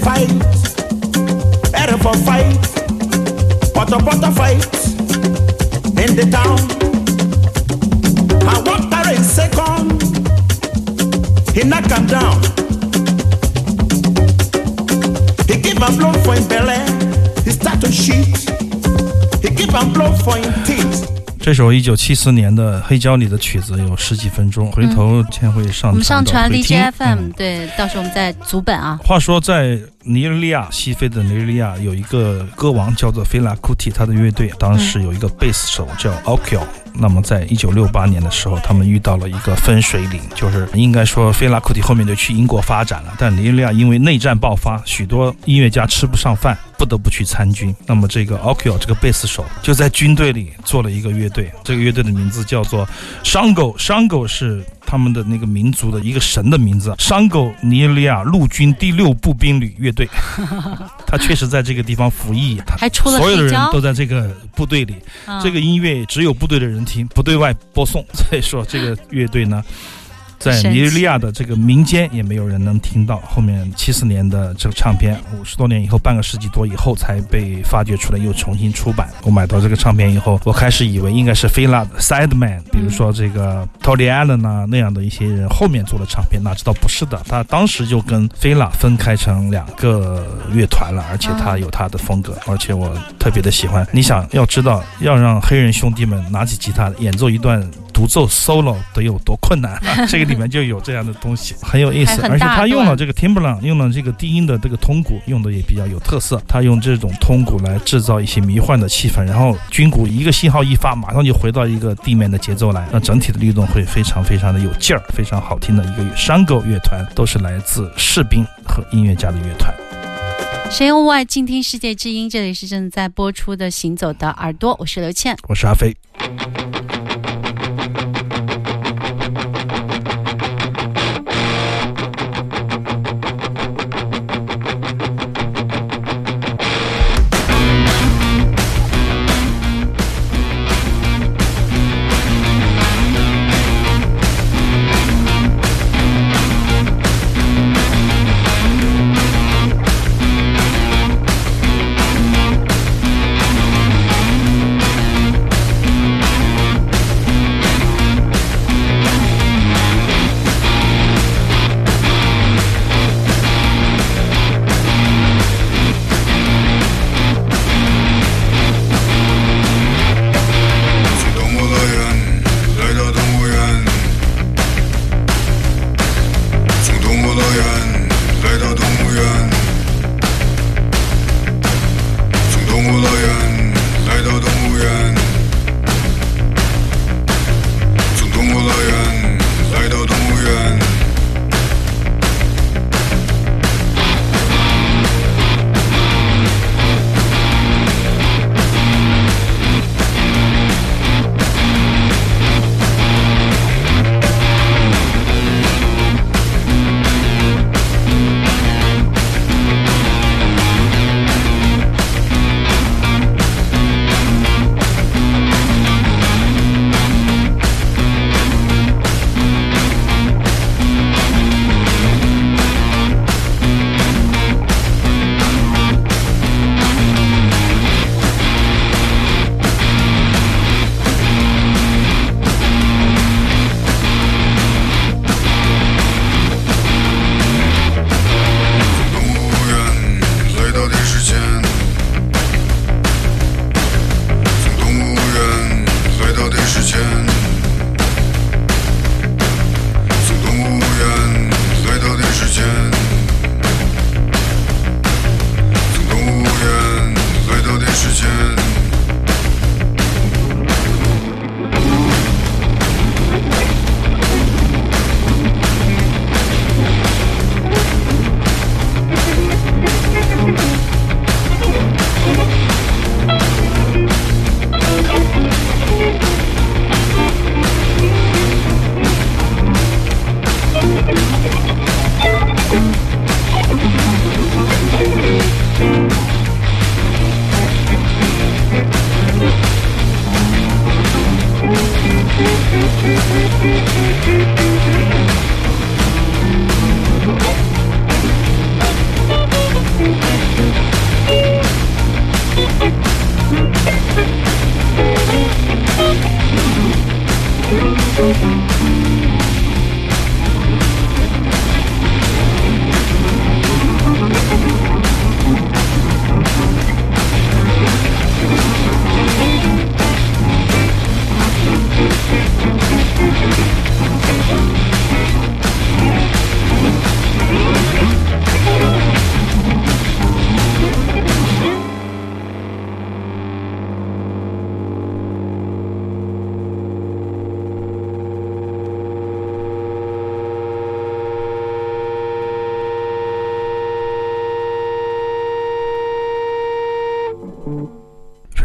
fight, better for fight, butter fight in the town. I walk there in second, he knock him down. He give him blow for him belly, he start to shoot. He give him blow for him teeth。这首1974年的黑胶里的曲子有十几分钟，回头先会上传，我们上传 DJFM， 对，到时候我们再组本啊。话说在尼日利亚，西非的尼日利亚有一个歌王叫做菲拉库蒂，他的乐队当时有一个贝斯手叫 Okuo，那么在1968年的时候，他们遇到了一个分水岭，就是应该说菲拉库蒂后面就去英国发展了，但尼日利亚因为内战爆发，许多音乐家吃不上饭，不得不去参军。那么这个 Okuo 这个贝斯手就在军队里做了一个乐队，这个乐队的名字叫做 Shango， Shango 是他们的那个民族的一个神的名字，山狗尼日利亚陆军第6步兵旅乐队，他确实在这个地方服役，还出了所有的人都在这个部队里，这个音乐只有部队的人听，不对外播送，所以说这个乐队呢，在尼日利亚的这个民间也没有人能听到。后面74年的这个唱片，50多年以后，半个世纪多以后才被发掘出来，又重新出版。我买到这个唱片以后，我开始以为应该是菲拉的 Sideman， 比如说这个 Tully Allen 啊那样的一些人后面做的唱片，哪知道不是的，他当时就跟菲拉分开成2个乐团了，而且他有他的风格，而且我特别的喜欢。你想要知道，要让黑人兄弟们拿起吉他演奏一段独奏 solo 得有多困难啊，这个里面就有这样的东西，很有意思。而且他用了这个 timbaland， 用了这个低音的这个通鼓，用的也比较有特色，他用这种通鼓来制造一些迷幻的气氛，然后军鼓一个信号一发，马上就回到一个地面的节奏来，那整体的律动会非常非常的有劲儿，非常好听的一个山狗乐团，都是来自士兵和音乐家的乐团。神游物外，静听世界之音，这里是正在播出的行走的耳朵，我是刘倩，我是阿飞。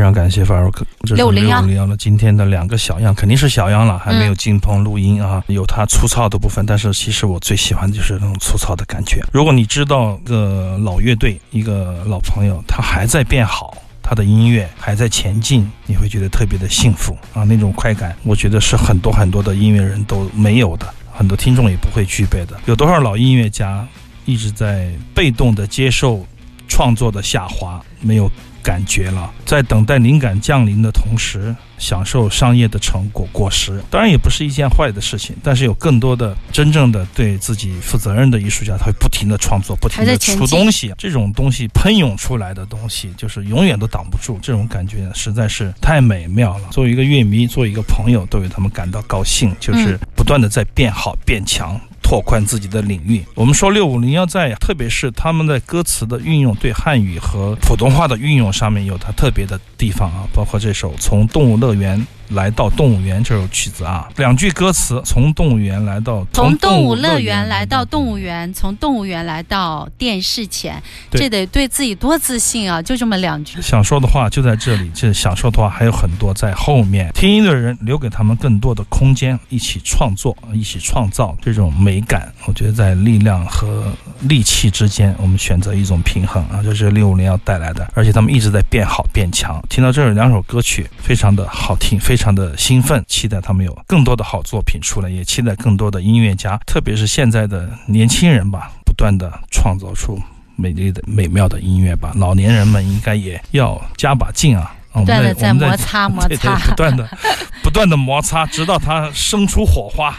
非常感谢法如克601的今天的两个小样，肯定是小样了，还没有进棚录音啊，有它粗糙的部分，但是其实我最喜欢的就是那种粗糙的感觉。如果你知道一个老乐队，一个老朋友，他还在变好，他的音乐还在前进，你会觉得特别的幸福啊，那种快感我觉得是很多很多的音乐人都没有的，很多听众也不会具备的。有多少老音乐家一直在被动的接受创作的下滑，没有感觉了，在等待灵感降临的同时享受商业的成果果实，当然也不是一件坏的事情，但是有更多的真正的对自己负责任的艺术家，他会不停的创作，不停的出东西，这种东西喷涌出来的东西就是永远都挡不住，这种感觉实在是太美妙了。作为一个乐迷，作为一个朋友，都为他们感到高兴，就是不断的在变好变强，拓宽自己的领域。我们说6501在特别是他们在歌词的运用，对汉语和普通话的运用上面有它特别的地方啊，包括这首从动物乐园来到动物园这首曲子啊，两句歌词，从动物乐园来到动物园，从动物园来到电视前，这得对自己多自信啊，就这么两句。想说的话就在这里，这想说的话还有很多在后面，听音乐人留给他们更多的空间，一起创作，一起创造，这种美感我觉得在力量和力气之间我们选择一种平衡啊，就是6501要带来的。而且他们一直在变好变强，听到这两首歌曲非常的好听，非常的兴奋，期待他们有更多的好作品出来，也期待更多的音乐家，特别是现在的年轻人吧，不断的创造出美丽的美妙的音乐吧。老年人们应该也要加把劲啊，不断的在摩擦，对，不断的摩擦，直到它生出火花。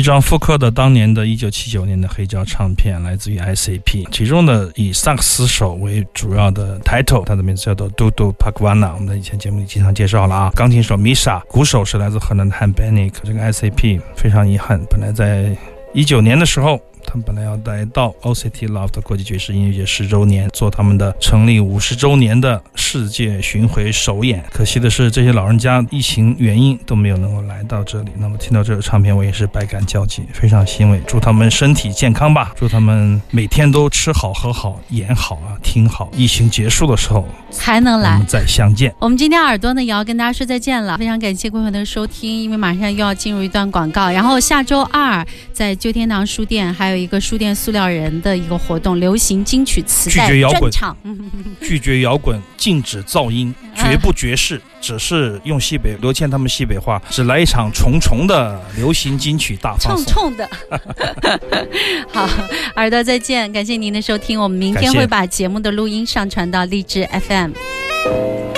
一张复刻的当年的1979年的黑胶唱片，来自于 ICP， 其中的以萨克斯手为主要的 title， 他的名字叫做 Dudu Paguanna， 我们在以前节目里经常介绍了啊。钢琴手 Misha， 鼓手是来自荷兰的 Han Bennink。 这个 ICP 非常遗憾，本来在19年的时候他们本来要来到 OCT Love 的国际爵士音乐节10周年，做他们的成立50周年的世界巡回首演。可惜的是，这些老人家疫情原因都没有能够来到这里。那么听到这个唱片，我也是百感交集，非常欣慰。祝他们身体健康吧，祝他们每天都吃好、喝好、演好啊，听好。疫情结束的时候还能来，我们再相见。我们今天耳朵呢也要跟大家说再见了，非常感谢各位的收听，因为马上又要进入一段广告。然后下周二在旧天堂书店还有一个书店塑料人的一个活动，流行金曲磁带专场，拒绝摇滚，禁止噪音，绝不爵士，只是用西北刘倩他们西北话，只来一场重重的流行金曲大放送，冲的好，耳朵再见，感谢您的收听，我们明天会把节目的录音上传到荔枝 FM。